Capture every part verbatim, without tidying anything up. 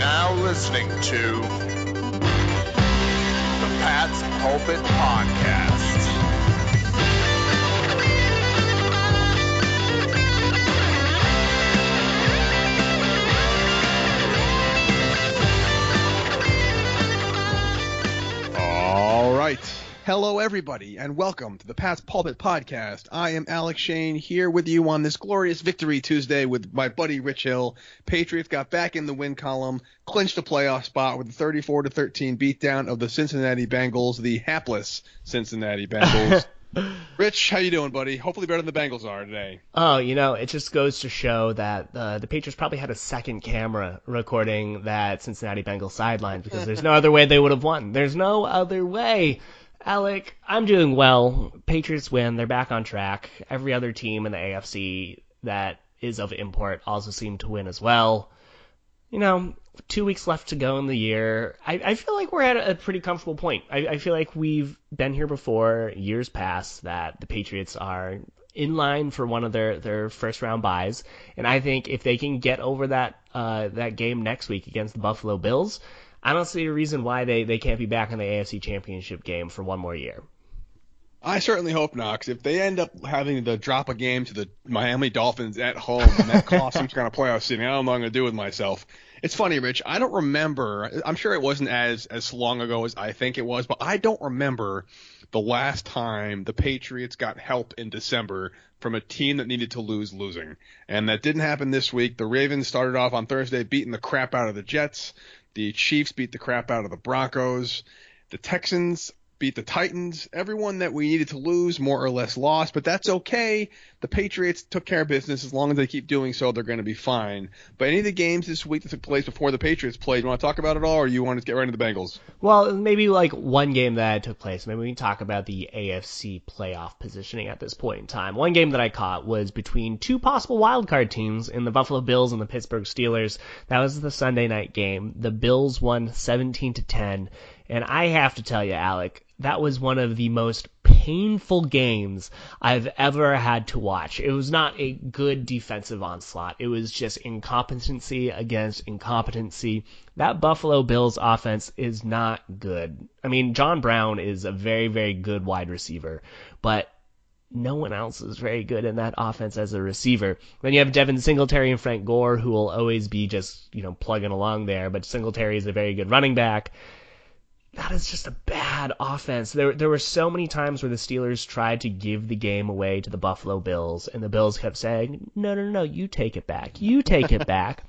now listening to the Pat's Pulpit Podcast. Hello, everybody, and welcome to the Pat's Pulpit Podcast. I am Alex Shane here with you on this glorious Victory Tuesday with my buddy Rich Hill. Patriots got back in the win column, clinched a playoff spot with a thirty-four to thirteen beatdown of the Cincinnati Bengals, the hapless Cincinnati Bengals. Rich, how you doing, buddy? Hopefully better than the Bengals are today. Oh, you know, it just goes to show that uh, the Patriots probably had a second camera recording that Cincinnati Bengals sideline because there's no other way they would have won. There's no other way. Alec, I'm doing well. Patriots win. They're back on track. Every other team in the A F C that is of import also seemed to win as well. You know, two weeks left to go in the year. I, I feel like we're at a pretty comfortable point. I, I feel like we've been here before, years past, that the Patriots are in line for one of their, their first-round buys. And I think if they can get over that uh, that game next week against the Buffalo Bills, I don't see a reason why they, they can't be back in the A F C Championship game for one more year. I certainly hope not, because if they end up having to drop a game to the Miami Dolphins at home and that costs some kind of playoff seeding, I don't know what I'm going to do with myself. It's funny, Rich. I don't remember. I'm sure it wasn't as, as long ago as I think it was, but I don't remember the last time the Patriots got help in December from a team that needed to lose losing. And that didn't happen this week. The Ravens started off on Thursday beating the crap out of the Jets. The Chiefs beat the crap out of the Broncos. The Texans beat the Titans. Everyone that we needed to lose more or less lost, but that's okay. The Patriots took care of business. As long as they keep doing so, they're going to be fine. But any of the games this week that took place before the Patriots played, you want to talk about it all, or you want to get right into the Bengals? Well, maybe like one game that took place. Maybe we can talk about the A F C playoff positioning at this point in time. One game that I caught was between two possible wildcard teams in the Buffalo Bills and the Pittsburgh Steelers. That was the Sunday night game. The Bills won seventeen to ten. And I have to tell you, Alec, that was one of the most painful games I've ever had to watch. It was not a good defensive onslaught. It was just incompetency against incompetency. That Buffalo Bills offense is not good. I mean, John Brown is a very, very good wide receiver, but no one else is very good in that offense as a receiver. Then you have Devin Singletary and Frank Gore, who will always be just, you know, plugging along there, but Singletary is a very good running back. That is just a bad offense. There there were so many times where the Steelers tried to give the game away to the Buffalo Bills, and the Bills kept saying, no, no, no, you take it back. You take it back.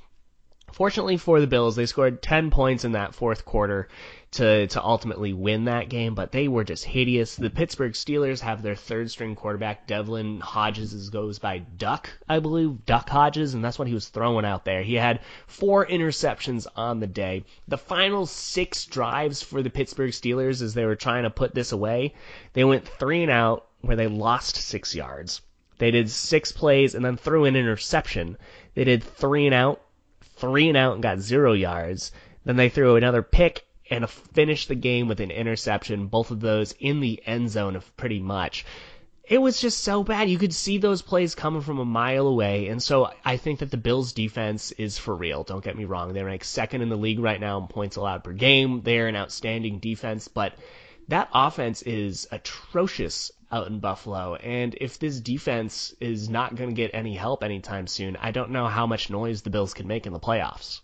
Fortunately for the Bills, they scored ten points in that fourth quarter to, to ultimately win that game, but they were just hideous. The Pittsburgh Steelers have their third-string quarterback, Devlin Hodges, goes by Duck, I believe, Duck Hodges, and that's what he was throwing out there. He had four interceptions on the day. The final six drives for the Pittsburgh Steelers as they were trying to put this away, they went three and out where they lost six yards. They did six plays and then threw an interception. They did three and out, three and out and got zero yards. Then they threw another pick and finished the game with an interception, both of those in the end zone of pretty much. It was just so bad. You could see those plays coming from a mile away, and so I think that the Bills' defense is for real. Don't get me wrong. They're like second in the league right now in points allowed per game. They're an outstanding defense, but that offense is atrocious out in Buffalo, and if this defense is not going to get any help anytime soon, I don't know how much noise the Bills can make in the playoffs.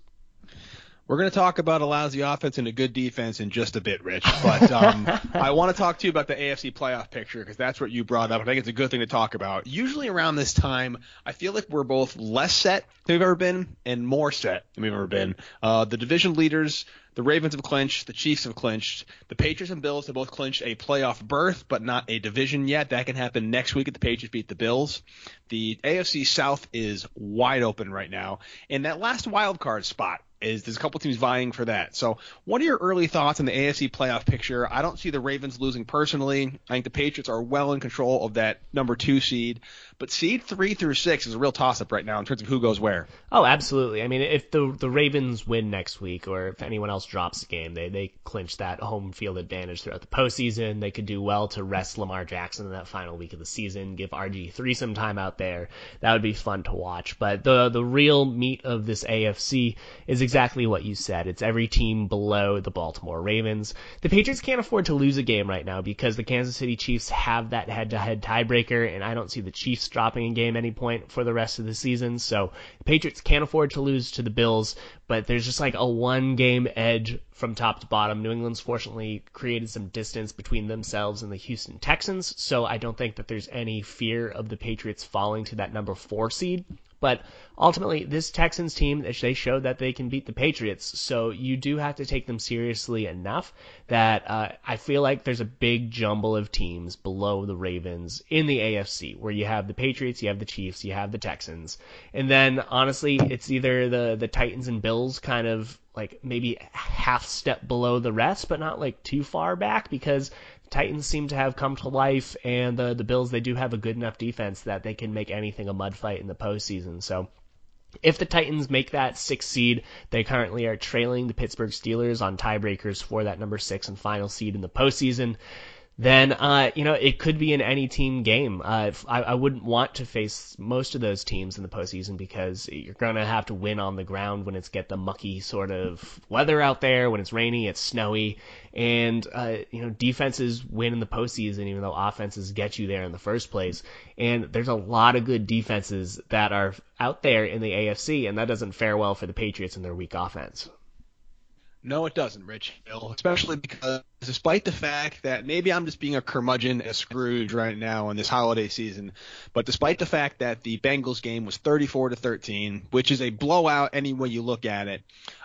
We're going to talk about a lousy offense and a good defense in just a bit, Rich, but um, I want to talk to you about the A F C playoff picture because that's what you brought up. I think it's a good thing to talk about. Usually around this time, I feel like we're both less set than we've ever been and more set than we've ever been. Uh, the division leaders, the Ravens have clinched, the Chiefs have clinched, the Patriots and Bills have both clinched a playoff berth, but not a division yet. That can happen next week if the Patriots beat the Bills. The A F C South is wide open right now, and that last wild card spot is there's a couple teams vying for that. So what are your early thoughts on the A F C playoff picture? I don't see the Ravens losing personally. I think the Patriots are well in control of that number two seed, But seed three through six is a real toss-up right now in terms of who goes where. Oh, absolutely. I mean, if the the Ravens win next week or if anyone else drops a game, they, they clinch that home field advantage throughout the postseason. They could do well to rest Lamar Jackson in that final week of the season, give R G three some time out there. That would be fun to watch. But the the real meat of this A F C is exactly what you said. It's every team below the Baltimore Ravens. The Patriots can't afford to lose a game right now because the Kansas City Chiefs have that head-to-head tiebreaker, and I don't see the Chiefs dropping a game at any point for the rest of the season. So the Patriots can't afford to lose to the Bills, but there's just like a one-game edge from top to bottom. New England's fortunately created some distance between themselves and the Houston Texans, so I don't think that there's any fear of the Patriots falling to that number four seed. But ultimately, this Texans team, they showed that they can beat the Patriots, so you do have to take them seriously enough that uh, I feel like there's a big jumble of teams below the Ravens in the A F C, where you have the Patriots, you have the Chiefs, you have the Texans. And then, honestly, it's either the, the Titans and Bills kind of like maybe half step below the rest, but not like too far back, because Titans seem to have come to life, and the the Bills, they do have a good enough defense that they can make anything a mud fight in the postseason. So if the Titans make that sixth seed, they currently are trailing the Pittsburgh Steelers on tiebreakers for that number six and final seed in the postseason. Then, uh, you know, it could be an any-team game. Uh, I, I wouldn't want to face most of those teams in the postseason because you're going to have to win on the ground when it's get the mucky sort of weather out there, when it's rainy, it's snowy. And, uh, you know, defenses win in the postseason even though offenses get you there in the first place. And there's a lot of good defenses that are out there in the A F C, and that doesn't fare well for the Patriots and their weak offense. No, it doesn't, Rich, Bill, especially because despite the fact that maybe I'm just being a curmudgeon and a Scrooge right now in this holiday season, but despite the fact that the Bengals game was thirty-four to thirteen, which is a blowout any way you look at it,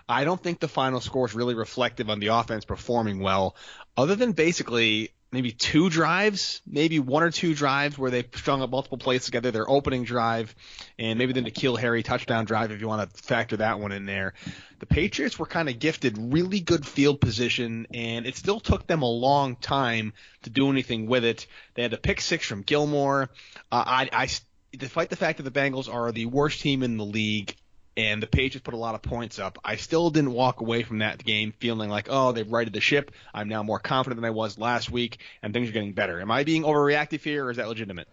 I don't think the final score is really reflective on the offense performing well, other than basically maybe two drives, maybe one or two drives where they strung up multiple plays together, their opening drive, and maybe the N'Keal Harry touchdown drive if you want to factor that one in there. The Patriots were kind of gifted really good field position, and it still took them a long time to do anything with it. They had a pick six from Gilmore. Uh, I, I, despite the fact that the Bengals are the worst team in the league, and the Patriots put a lot of points up, I still didn't walk away from that game feeling like, oh, they've righted the ship. I'm now more confident than I was last week, and things are getting better. Am I being overreactive here, or is that legitimate?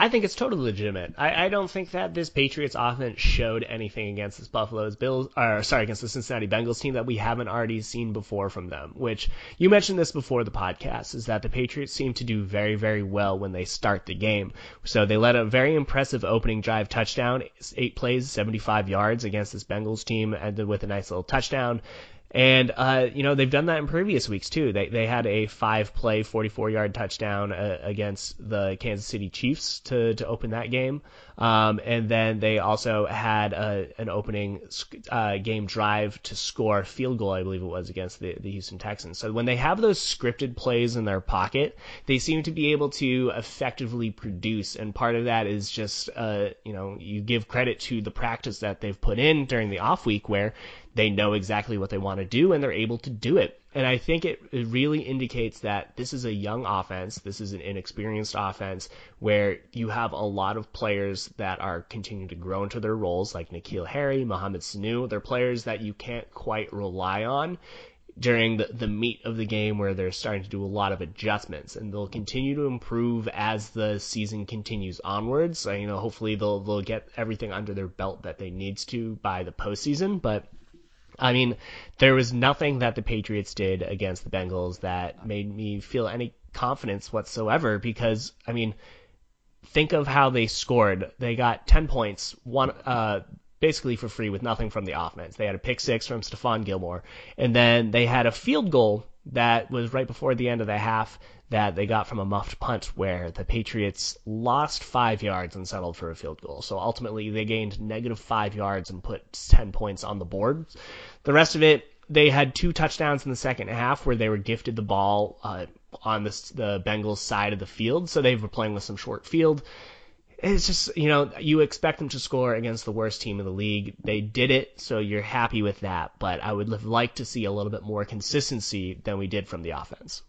I think it's totally legitimate. I, I don't think that this Patriots offense showed anything against this Buffalo's Bills, or sorry, against the Cincinnati Bengals team that we haven't already seen before from them, which you mentioned this before the podcast, is that the Patriots seem to do very, very well when they start the game. So they led a very impressive opening drive touchdown, eight plays, seventy-five yards against this Bengals team, ended with a nice little touchdown. And, uh, you know, they've done that in previous weeks, too. They they had a five-play, forty-four-yard touchdown uh, against the Kansas City Chiefs to, to open that game. Um, and then they also had a, an opening uh, game drive to score field goal, I believe it was, against the, the Houston Texans. So when they have those scripted plays in their pocket, they seem to be able to effectively produce. And part of that is just, uh, you know, you give credit to the practice that they've put in during the off week where they know exactly what they want to do, and they're able to do it. And I think it, it really indicates that this is a young offense. This is an inexperienced offense where you have a lot of players that are continuing to grow into their roles, like N'Keal Harry, Mohamed Sanu. They're players that you can't quite rely on during the, the meat of the game where they're starting to do a lot of adjustments, and they'll continue to improve as the season continues onwards. So, you know, hopefully they'll, they'll get everything under their belt that they need to by the postseason, but I mean, there was nothing that the Patriots did against the Bengals that made me feel any confidence whatsoever because, I mean, think of how they scored. They got ten points, one uh, basically for free with nothing from the offense. They had a pick six from Stephon Gilmore, and then they had a field goal that was right before the end of the half that they got from a muffed punt where the Patriots lost five yards and settled for a field goal. So ultimately they gained negative five yards and put ten points on the board. The rest of it, they had two touchdowns in the second half where they were gifted the ball uh, on the, the Bengals side of the field. So they were playing with some short field. It's just, you know, you expect them to score against the worst team in the league. They did it, so you're happy with that. But I would like to see a little bit more consistency than we did from the offense.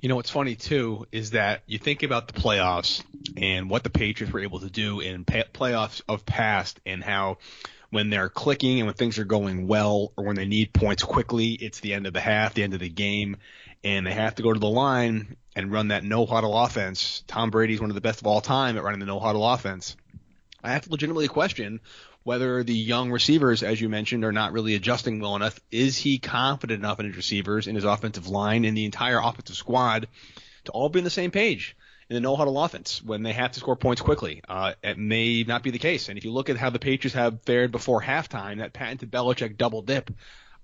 You know, what's funny, too, is that you think about the playoffs and what the Patriots were able to do in pa- playoffs of past, and how when they're clicking and when things are going well, or when they need points quickly, it's the end of the half, the end of the game, and they have to go to the line and run that no-huddle offense. Tom Brady's one of the best of all time at running the no-huddle offense. I have to legitimately question whether the young receivers, as you mentioned, are not really adjusting well enough. Is he confident enough in his receivers, in his offensive line, in the entire offensive squad to all be on the same page in the no-huddle offense when they have to score points quickly? Uh, it may not be the case. And if you look at how the Patriots have fared before halftime, that patented Belichick double dip,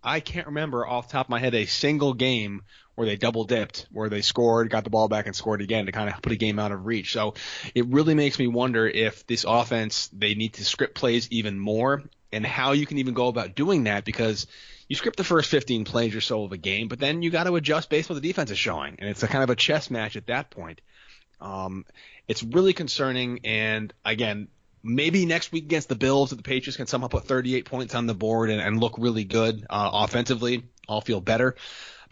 I can't remember off the top of my head a single game where they double-dipped, where they scored, got the ball back, and scored again to kind of put a game out of reach. So it really makes me wonder if this offense, they need to script plays even more, and how you can even go about doing that, because you script the first fifteen plays or so of a game, but then you got to adjust based on what the defense is showing, and it's a kind of a chess match at that point. Um, it's really concerning, and again, maybe next week against the Bills, if the Patriots can somehow put thirty-eight points on the board and, and look really good uh, offensively, I'll feel better.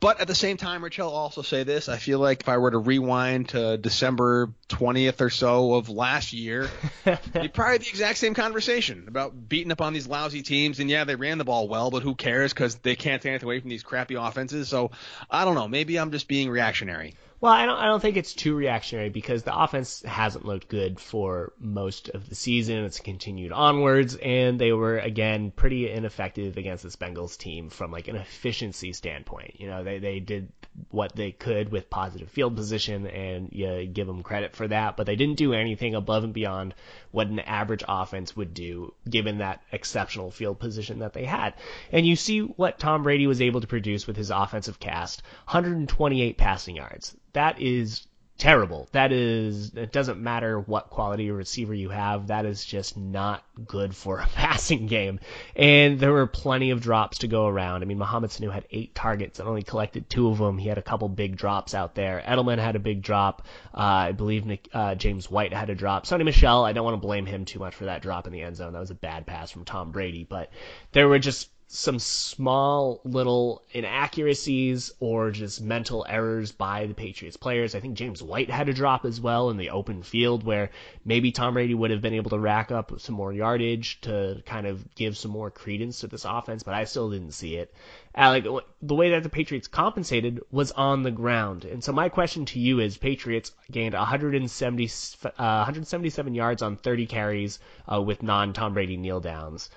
But at the same time, Rich, I'll also say this. I feel like if I were to rewind to December twentieth or so of last year, it'd probably be the exact same conversation about beating up on these lousy teams. And, yeah, they ran the ball well, but who cares, because they can't take anything away from these crappy offenses. So I don't know. Maybe I'm just being reactionary. Well, I don't I don't think it's too reactionary, because the offense hasn't looked good for most of the season. It's continued onwards, and they were, again, pretty ineffective against this Bengals team from, like, an efficiency standpoint. You know, they, they did what they could with positive field position, and you give them credit for that, but they didn't do anything above and beyond what an average offense would do, given that exceptional field position that they had. And you see what Tom Brady was able to produce with his offensive cast, one hundred twenty-eight passing yards. That is terrible. That is, it doesn't matter what quality receiver you have. That is just not good for a passing game. And there were plenty of drops to go around. I mean, Mohamed Sanu had eight targets and only collected two of them. He had a couple big drops out there. Edelman had a big drop. Uh, I believe Nick, uh, James White had a drop. Sony Michel, I don't want to blame him too much for that drop in the end zone. That was a bad pass from Tom Brady, but there were just some small little inaccuracies or just mental errors by the Patriots players. I think James White had a drop as well in the open field where maybe Tom Brady would have been able to rack up some more yardage to kind of give some more credence to this offense, but I still didn't see it. Like, the way that the Patriots compensated was on the ground. And so my question to you is, Patriots gained one hundred seventy, uh, one hundred seventy-seven yards on thirty carries uh, with non-Tom Brady kneel downs.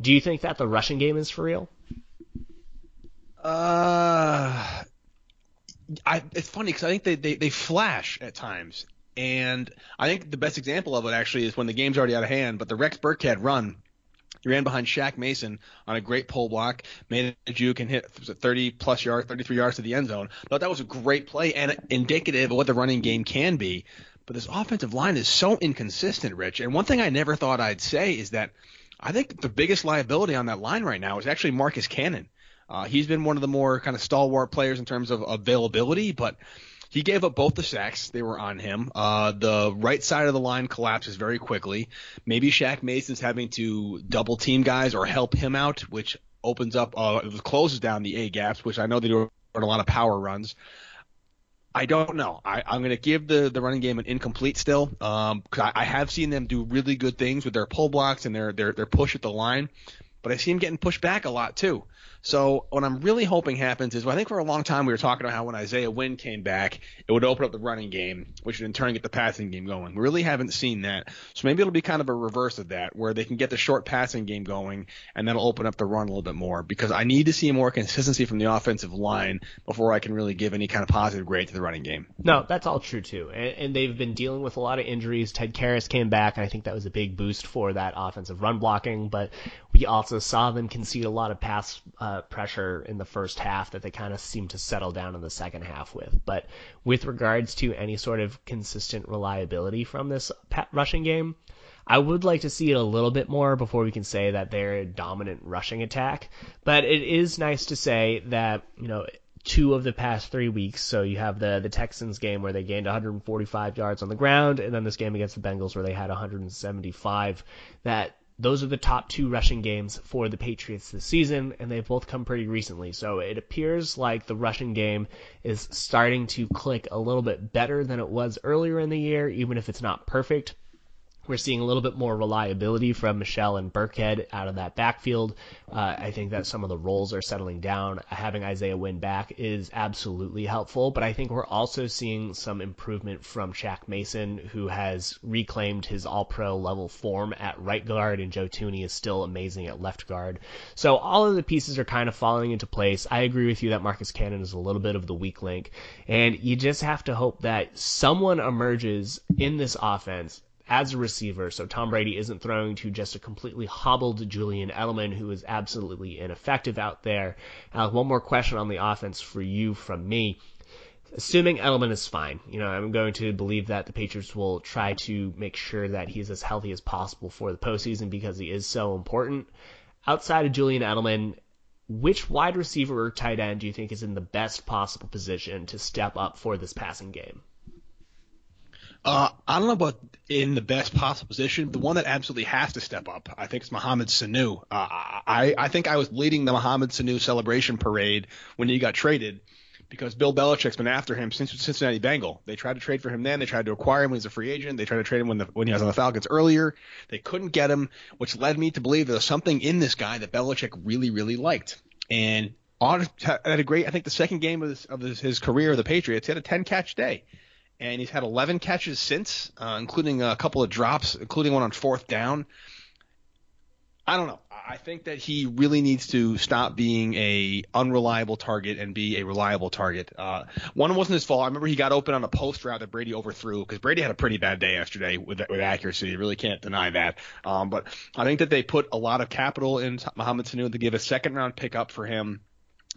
Do you think that the rushing game is for real? Uh, I, it's funny because I think they, they, they flash at times. And I think the best example of it actually is when the game's already out of hand, but the Rex Burkhead run, he ran behind Shaq Mason on a great pull block, made a juke and hit thirty-plus yards, thirty-three yards to the end zone. I thought that was a great play and indicative of what the running game can be. But this offensive line is so inconsistent, Rich. And one thing I never thought I'd say is that I think the biggest liability on that line right now is actually Marcus Cannon. Uh, he's been one of the more kind of stalwart players in terms of availability, but he gave up both the sacks. They were on him. Uh, the right side of the line collapses very quickly. Maybe Shaq Mason's having to double-team guys or help him out, which opens up uh, – closes down the A-gaps, which I know they do on a lot of power runs. I don't know. I, I'm going to give the, the running game an incomplete still, because um, I, I have seen them do really good things with their pull blocks and their, their, their push at the line, but I see them getting pushed back a lot too. So what I'm really hoping happens is, well, I think for a long time we were talking about how when Isaiah Wynn came back, it would open up the running game, which would in turn get the passing game going. We really haven't seen that. So maybe it'll be kind of a reverse of that, where they can get the short passing game going, and that'll open up the run a little bit more, because I need to see more consistency from the offensive line before I can really give any kind of positive grade to the running game. No, that's all true too. And, and they've been dealing with a lot of injuries. Ted Karras came back, and I think that was a big boost for that offensive run blocking, but we also saw them concede a lot of pass uh, Uh, pressure in the first half that they kind of seem to settle down in the second half with. But with regards to any sort of consistent reliability from this rushing game, I would like to see it a little bit more before we can say that they're a dominant rushing attack. But it is nice to say that, you know, two of the past three weeks, so you have the, the Texans game where they gained one hundred forty-five yards on the ground, and then this game against the Bengals where they had one hundred seventy-five, that Those are the top two rushing games for the Patriots this season, and they've both come pretty recently. So it appears like the rushing game is starting to click a little bit better than it was earlier in the year, even if it's not perfect. We're seeing a little bit more reliability from Michel and Burkhead out of that backfield. Uh, I think that some of the roles are settling down. Having Isaiah Wynn back is absolutely helpful, but I think we're also seeing some improvement from Shaq Mason, who has reclaimed his all-pro level form at right guard, and Joe Tooney is still amazing at left guard. So all of the pieces are kind of falling into place. I agree with you that Marcus Cannon is a little bit of the weak link, and you just have to hope that someone emerges in this offense as a receiver, so Tom Brady isn't throwing to just a completely hobbled Julian Edelman, who is absolutely ineffective out there. Uh, one more question on the offense for you from me. Assuming Edelman is fine, you know, I'm going to believe that the Patriots will try to make sure that he's as healthy as possible for the postseason because he is so important. Outside of Julian Edelman, which wide receiver or tight end do you think is in the best possible position to step up for this passing game? Uh, I don't know about in the best possible position. The one that absolutely has to step up, I think, is Mohamed Sanu. Uh, I, I think I was leading the Mohamed Sanu celebration parade when he got traded because Bill Belichick's been after him since Cincinnati Bengal. They tried to trade for him then. They tried to acquire him when he was a free agent. They tried to trade him when, the, when he was on the Falcons earlier. They couldn't get him, which led me to believe there was something in this guy that Belichick really, really liked. And at a great, I think the second game of, this, of this, his career of the Patriots, he had a ten-catch day. And he's had eleven catches since, uh, including a couple of drops, including one on fourth down. I don't know. I think that he really needs to stop being a unreliable target and be a reliable target. Uh, one wasn't his fault. I remember he got open on a post route that Brady overthrew because Brady had a pretty bad day yesterday with with accuracy. You really can't deny that. Um, but I think that they put a lot of capital in Mohamed Sanu to give a second round pickup for him.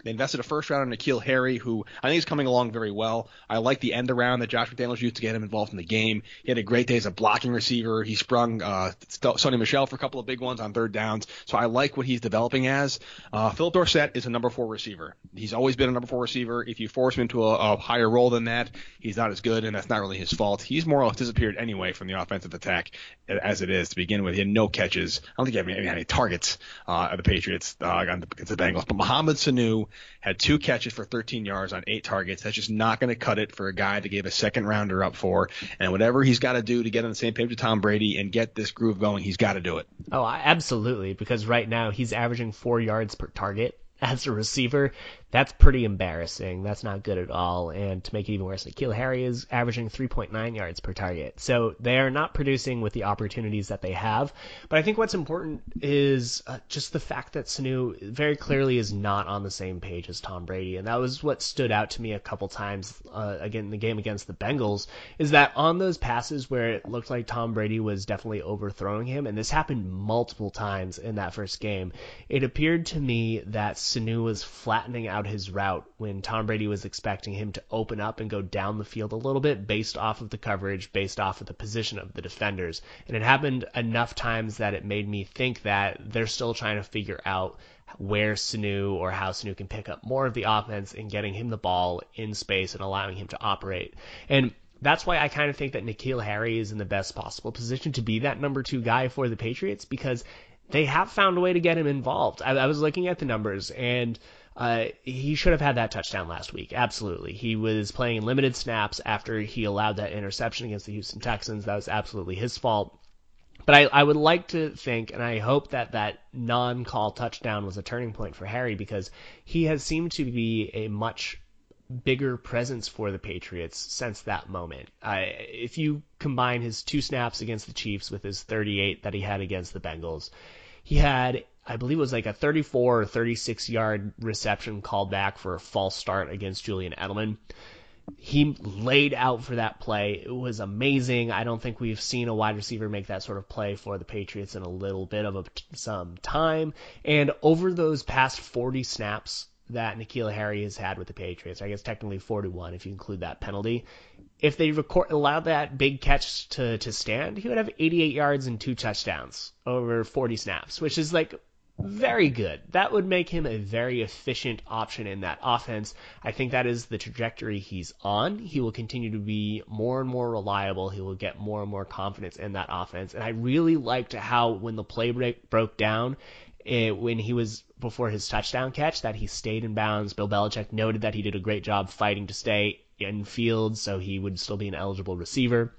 They invested a first round on N'Keal Harry, who I think is coming along very well. I like the end around that Josh McDaniels used to get him involved in the game. He had a great day as a blocking receiver. He sprung uh, Sony Michel for a couple of big ones on third downs. So I like what he's developing as. Uh, Philip Dorsett is a number four receiver. He's always been a number four receiver. If you force him into a, a higher role than that, he's not as good, and that's not really his fault. He's more or less disappeared anyway from the offensive attack as it is to begin with. He had no catches. I don't think he had any, any targets uh, at the Patriots uh, against the Bengals. But Mohamed Sanu had two catches for thirteen yards on eight targets. That's just not going to cut it for a guy to give a second rounder up for. And whatever he's got to do to get on the same page with Tom Brady and get this groove going, he's got to do it. Oh, absolutely, because right now he's averaging four yards per target as a receiver. That's pretty embarrassing. That's not good at all. And to make it even worse, N'Keal Harry is averaging three point nine yards per target. So they are not producing with the opportunities that they have. But I think what's important is uh, just the fact that Sanu very clearly is not on the same page as Tom Brady. And that was what stood out to me a couple times uh, again in the game against the Bengals, is that on those passes where it looked like Tom Brady was definitely overthrowing him, and this happened multiple times in that first game, it appeared to me that Sanu was flattening out his route when Tom Brady was expecting him to open up and go down the field a little bit based off of the coverage, based off of the position of the defenders. And it happened enough times that it made me think that they're still trying to figure out where Sanu or how Sanu can pick up more of the offense and getting him the ball in space and allowing him to operate. And that's why I kind of think that N'Keal Harry is in the best possible position to be that number two guy for the Patriots, because they have found a way to get him involved. I, I was looking at the numbers, and Uh, he should have had that touchdown last week. Absolutely. He was playing limited snaps after he allowed that interception against the Houston Texans. That was absolutely his fault. But I, I would like to think, and I hope that that non-call touchdown was a turning point for Harry, because he has seemed to be a much bigger presence for the Patriots since that moment. Uh, if you combine his two snaps against the Chiefs with his thirty-eight that he had against the Bengals, he had, I believe it was like a thirty-four or thirty-six-yard reception called back for a false start against Julian Edelman. He laid out for that play. It was amazing. I don't think we've seen a wide receiver make that sort of play for the Patriots in a little bit of a, some time. And over those past forty snaps that N'Keal Harry has had with the Patriots, I guess technically forty-one if you include that penalty, if they record, allowed that big catch to, to stand, he would have eighty-eight yards and two touchdowns over forty snaps, which is like very good. That would make him a very efficient option in that offense. I think that is the trajectory he's on. He will continue to be more and more reliable. He will get more and more confidence in that offense. And I really liked how when the play break broke down, it, when he was before his touchdown catch, that he stayed in bounds. Bill Belichick noted that he did a great job fighting to stay in field, so he would still be an eligible receiver.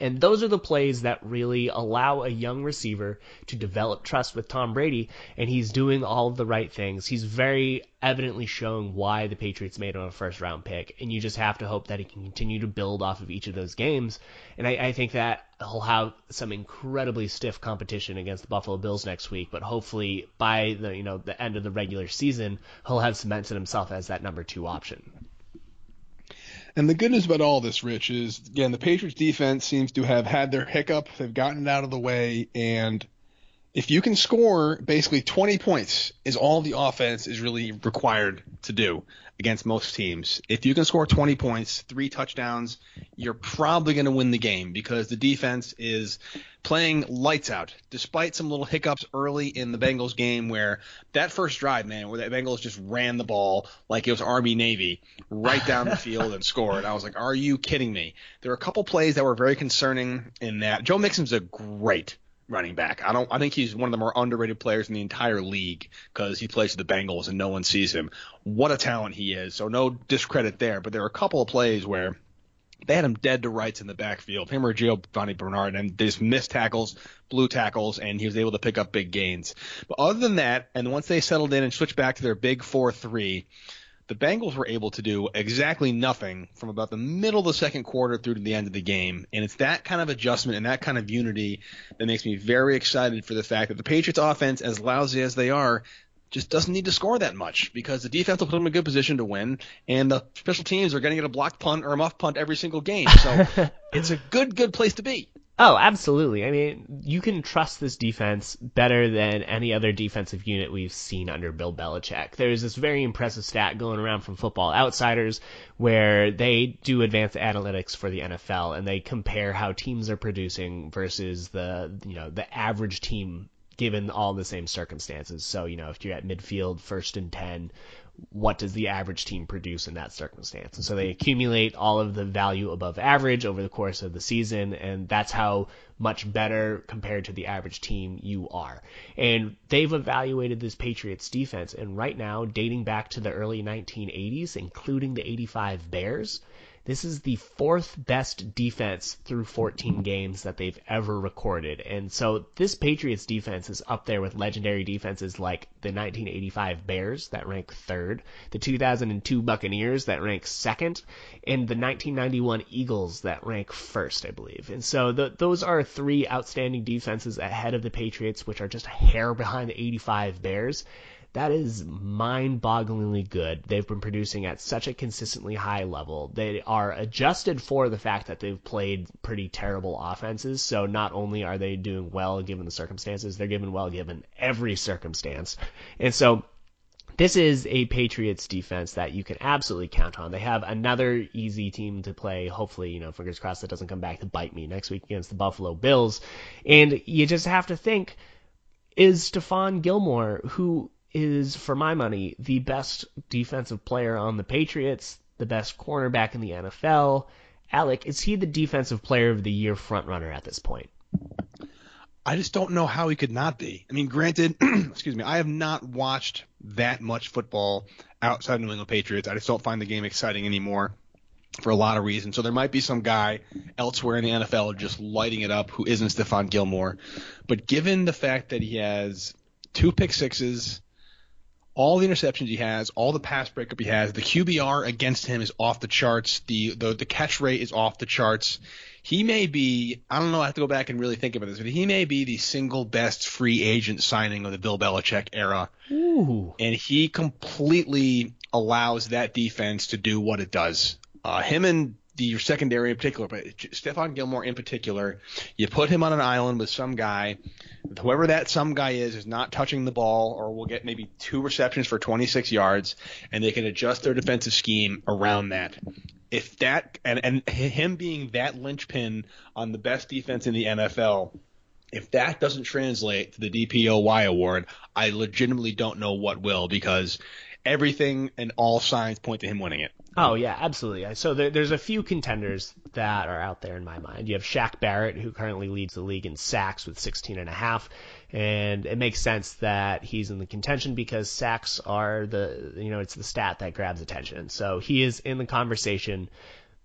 And those are the plays that really allow a young receiver to develop trust with Tom Brady, and he's doing all of the right things. He's very evidently showing why the Patriots made him a first-round pick, and you just have to hope that he can continue to build off of each of those games. And I, I think that he'll have some incredibly stiff competition against the Buffalo Bills next week, but hopefully by the, you know, the end of the regular season, he'll have cemented himself as that number two option. And the good news about all this, Rich, is, again, the Patriots defense seems to have had their hiccup. They've gotten it out of the way. And if you can score basically twenty points is all the offense is really required to do against most teams. If you can score twenty points, three touchdowns, you're probably going to win the game because the defense is playing lights out, despite some little hiccups early in the Bengals game where that first drive, man, where the Bengals just ran the ball like it was Army-Navy right down the field and scored. I was like, are you kidding me? There were a couple plays that were very concerning in that. Joe Mixon's a great running back. I don't. I think he's one of the more underrated players in the entire league because he plays for the Bengals and no one sees him. What a talent he is. So no discredit there, but there were a couple of plays where they had him dead to rights in the backfield, him or Giovanni Bernard, and they just missed tackles, blew tackles, and he was able to pick up big gains. But other than that, and once they settled in and switched back to their big four three, the Bengals were able to do exactly nothing from about the middle of the second quarter through to the end of the game. And it's that kind of adjustment and that kind of unity that makes me very excited for the fact that the Patriots offense, as lousy as they are, just doesn't need to score that much because the defense will put them in a good position to win, and the special teams are going to get a blocked punt or a muff punt every single game. So it's a good, good place to be. Oh, absolutely. I mean, you can trust this defense better than any other defensive unit we've seen under Bill Belichick. There's this very impressive stat going around from Football Outsiders where they do advanced analytics for the N F L, and they compare how teams are producing versus the, you know, the average team given all the same circumstances. So, you know, if you're at midfield, first and ten, what does the average team produce in that circumstance? And so they accumulate all of the value above average over the course of the season, and that's how much better compared to the average team you are. And they've evaluated this Patriots defense, and right now, dating back to the early nineteen eighties, including the eighty-five Bears, this is the fourth best defense through fourteen games that they've ever recorded. And so this Patriots defense is up there with legendary defenses like the nineteen eighty-five Bears that rank third, the two thousand two Buccaneers that rank second, and the nineteen ninety-one Eagles that rank first, I believe. And so the, those are three outstanding defenses ahead of the Patriots, which are just a hair behind the eighty-five Bears. That is mind-bogglingly good. They've been producing at such a consistently high level. They are adjusted for the fact that they've played pretty terrible offenses, so not only are they doing well given the circumstances, they're doing well given every circumstance. And so this is a Patriots defense that you can absolutely count on. They have another easy team to play. Hopefully, you know, fingers crossed that doesn't come back to bite me next week against the Buffalo Bills. And you just have to think, is Stephon Gilmore, who is, for my money, the best defensive player on the Patriots, the best cornerback in the N F L. Alec, is he the defensive player of the year frontrunner at this point? I just don't know how he could not be. I mean, granted, excuse me, I have not watched that much football outside of New England Patriots. I just don't find the game exciting anymore for a lot of reasons. So there might be some guy elsewhere in the N F L just lighting it up who isn't Stephon Gilmore. But given the fact that he has two pick sixes, all the interceptions he has, all the pass breakup he has, the Q B R against him is off the charts. The, the the catch rate is off the charts. He may be, I don't know, I have to go back and really think about this, but he may be the single best free agent signing of the Bill Belichick era. Ooh. And he completely allows that defense to do what it does. Uh, him and the secondary in particular, but Stephon Gilmore in particular, you put him on an island with some guy. Whoever that some guy is is not touching the ball, or will get maybe two receptions for twenty-six yards, and they can adjust their defensive scheme around that. If that and, and him being that linchpin on the best defense in the N F L If that doesn't translate to the D P O Y award, I legitimately don't know what will, because everything and all signs point to him winning it. Oh, yeah, absolutely. So there, there's a few contenders that are out there in my mind. You have Shaq Barrett, who currently leads the league in sacks with sixteen and a half. And it makes sense that he's in the contention because sacks are the, you know, it's the stat that grabs attention. So he is in the conversation.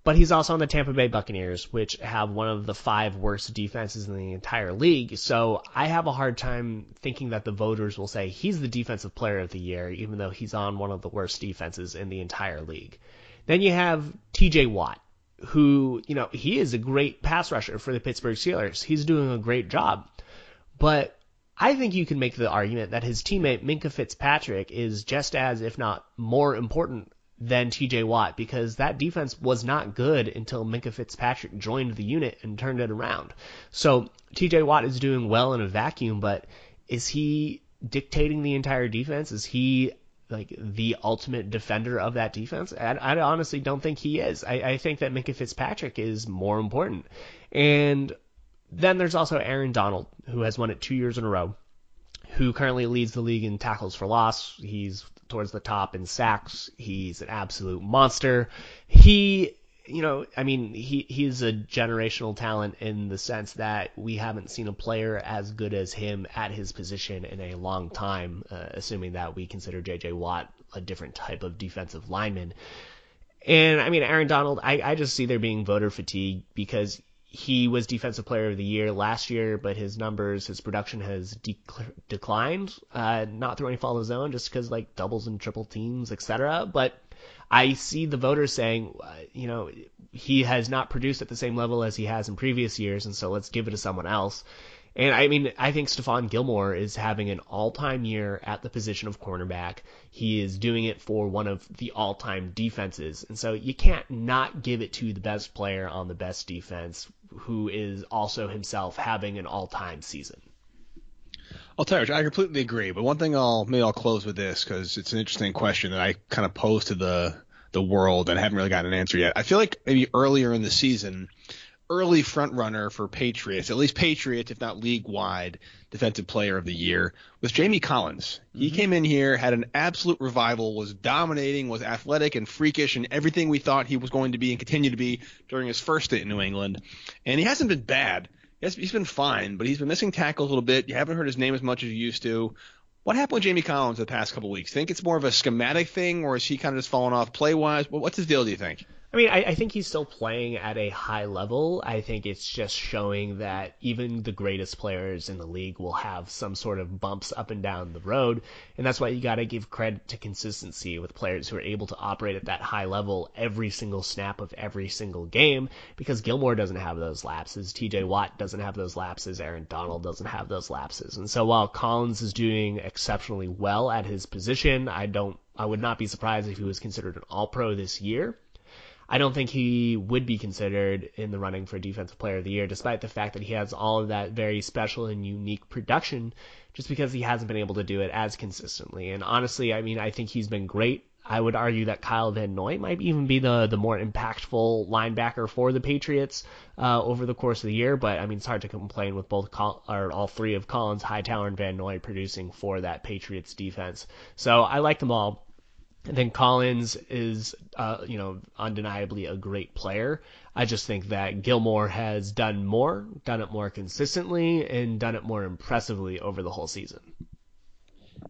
But he's also on the Tampa Bay Buccaneers, which have one of the five worst defenses in the entire league. So I have a hard time thinking that the voters will say he's the defensive player of the year, even though he's on one of the worst defenses in the entire league. Then you have T J. Watt, who, you know, he is a great pass rusher for the Pittsburgh Steelers. He's doing a great job. But I think you can make the argument that his teammate, Minkah Fitzpatrick, is just as, if not more important than T J. Watt, because that defense was not good until Minkah Fitzpatrick joined the unit and turned it around. So T J. Watt is doing well in a vacuum, but is he dictating the entire defense? Is he like the ultimate defender of that defense? I, I honestly don't think he is. I, I think that Minkah Fitzpatrick is more important. And then there's also Aaron Donald, who has won it two years in a row, who currently leads the league in tackles for loss. He's towards the top in sacks. He's an absolute monster. He, you know, I mean, he, he's a generational talent in the sense that we haven't seen a player as good as him at his position in a long time, uh, assuming that we consider J J. Watt a different type of defensive lineman. And, I mean, Aaron Donald, I, I just see there being voter fatigue because he was Defensive Player of the Year last year, but his numbers, his production has de- declined, uh, not through any fault of his own, just because like doubles and triple teams, et cetera. But I see the voters saying, uh, you know, he has not produced at the same level as he has in previous years, and so let's give it to someone else. And I mean, I think Stephon Gilmore is having an all-time year at the position of cornerback. He is doing it for one of the all-time defenses. And so you can't not give it to the best player on the best defense, who is also himself having an all-time season. I'll tell you, I completely agree. But one thing I'll, maybe I'll close with this, because it's an interesting question that I kind of posed to the, the world and I haven't really gotten an answer yet. I feel like maybe earlier in the season, early front runner for Patriots, at least Patriots, if not league-wide, defensive player of the year was Jamie Collins. Mm-hmm. He came in here, had an absolute revival, was dominating, was athletic and freakish, and everything we thought he was going to be and continue to be during his first stint in New England. And he hasn't been bad. He's been fine, but he's been missing tackles a little bit. You haven't heard his name as much as you used to. What happened with Jamie Collins the past couple of weeks? Think it's more of a schematic thing, or is he kind of just falling off play-wise? What's his deal, do you think? I mean, I, I think he's still playing at a high level. I think it's just showing that even the greatest players in the league will have some sort of bumps up and down the road. And that's why you got to give credit to consistency with players who are able to operate at that high level every single snap of every single game, because Gilmore doesn't have those lapses. T J. Watt doesn't have those lapses. Aaron Donald doesn't have those lapses. And so while Collins is doing exceptionally well at his position, I don't, I would not be surprised if he was considered an All-Pro this year. I don't think he would be considered in the running for Defensive Player of the Year, despite the fact that he has all of that very special and unique production, just because he hasn't been able to do it as consistently. And honestly, I mean, I think he's been great. I would argue that Kyle Van Noy might even be the, the more impactful linebacker for the Patriots uh, over the course of the year, but I mean, it's hard to complain with both Col- or all three of Collins, Hightower, and Van Noy producing for that Patriots defense. So I like them all. And then Collins is, uh, you know, undeniably a great player. I just think that Gilmore has done more, done it more consistently, and done it more impressively over the whole season.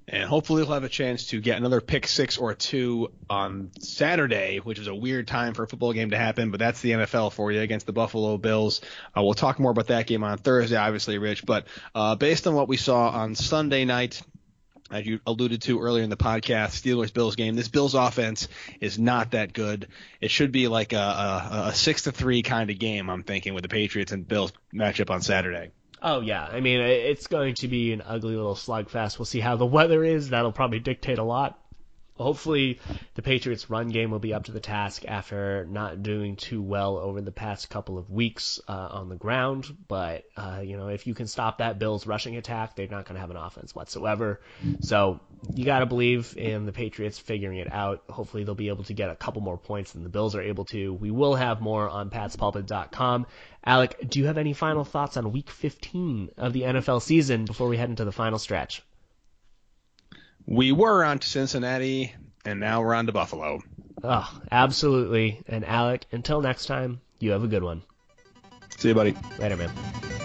And hopefully we'll have a chance to get another pick six or two on Saturday, which is a weird time for a football game to happen, but that's the N F L for you against the Buffalo Bills. Uh, we'll talk more about that game on Thursday, obviously, Rich, but uh, based on what we saw on Sunday night, as you alluded to earlier in the podcast, Steelers-Bills game, this Bills offense is not that good. It should be like a, a, a six to three kind of game, I'm thinking, with the Patriots and Bills matchup on Saturday. Oh, yeah. I mean, it's going to be an ugly little slugfest. We'll see how the weather is. That'll probably dictate a lot. hopefully the Patriots' run game will be up to the task after not doing too well over the past couple of weeks uh, on the ground. But, uh, you know, if you can stop that Bills rushing attack, they're not going to have an offense whatsoever. So you got to believe in the Patriots figuring it out. Hopefully they'll be able to get a couple more points than the Bills are able to. We will have more on pats pulpit dot com. Alec, do you have any final thoughts on week fifteen of the N F L season before we head into the final stretch? We were on to Cincinnati, and now we're on to Buffalo. Oh, absolutely. And Alec, until next time, you have a good one. See you, buddy. Later, man.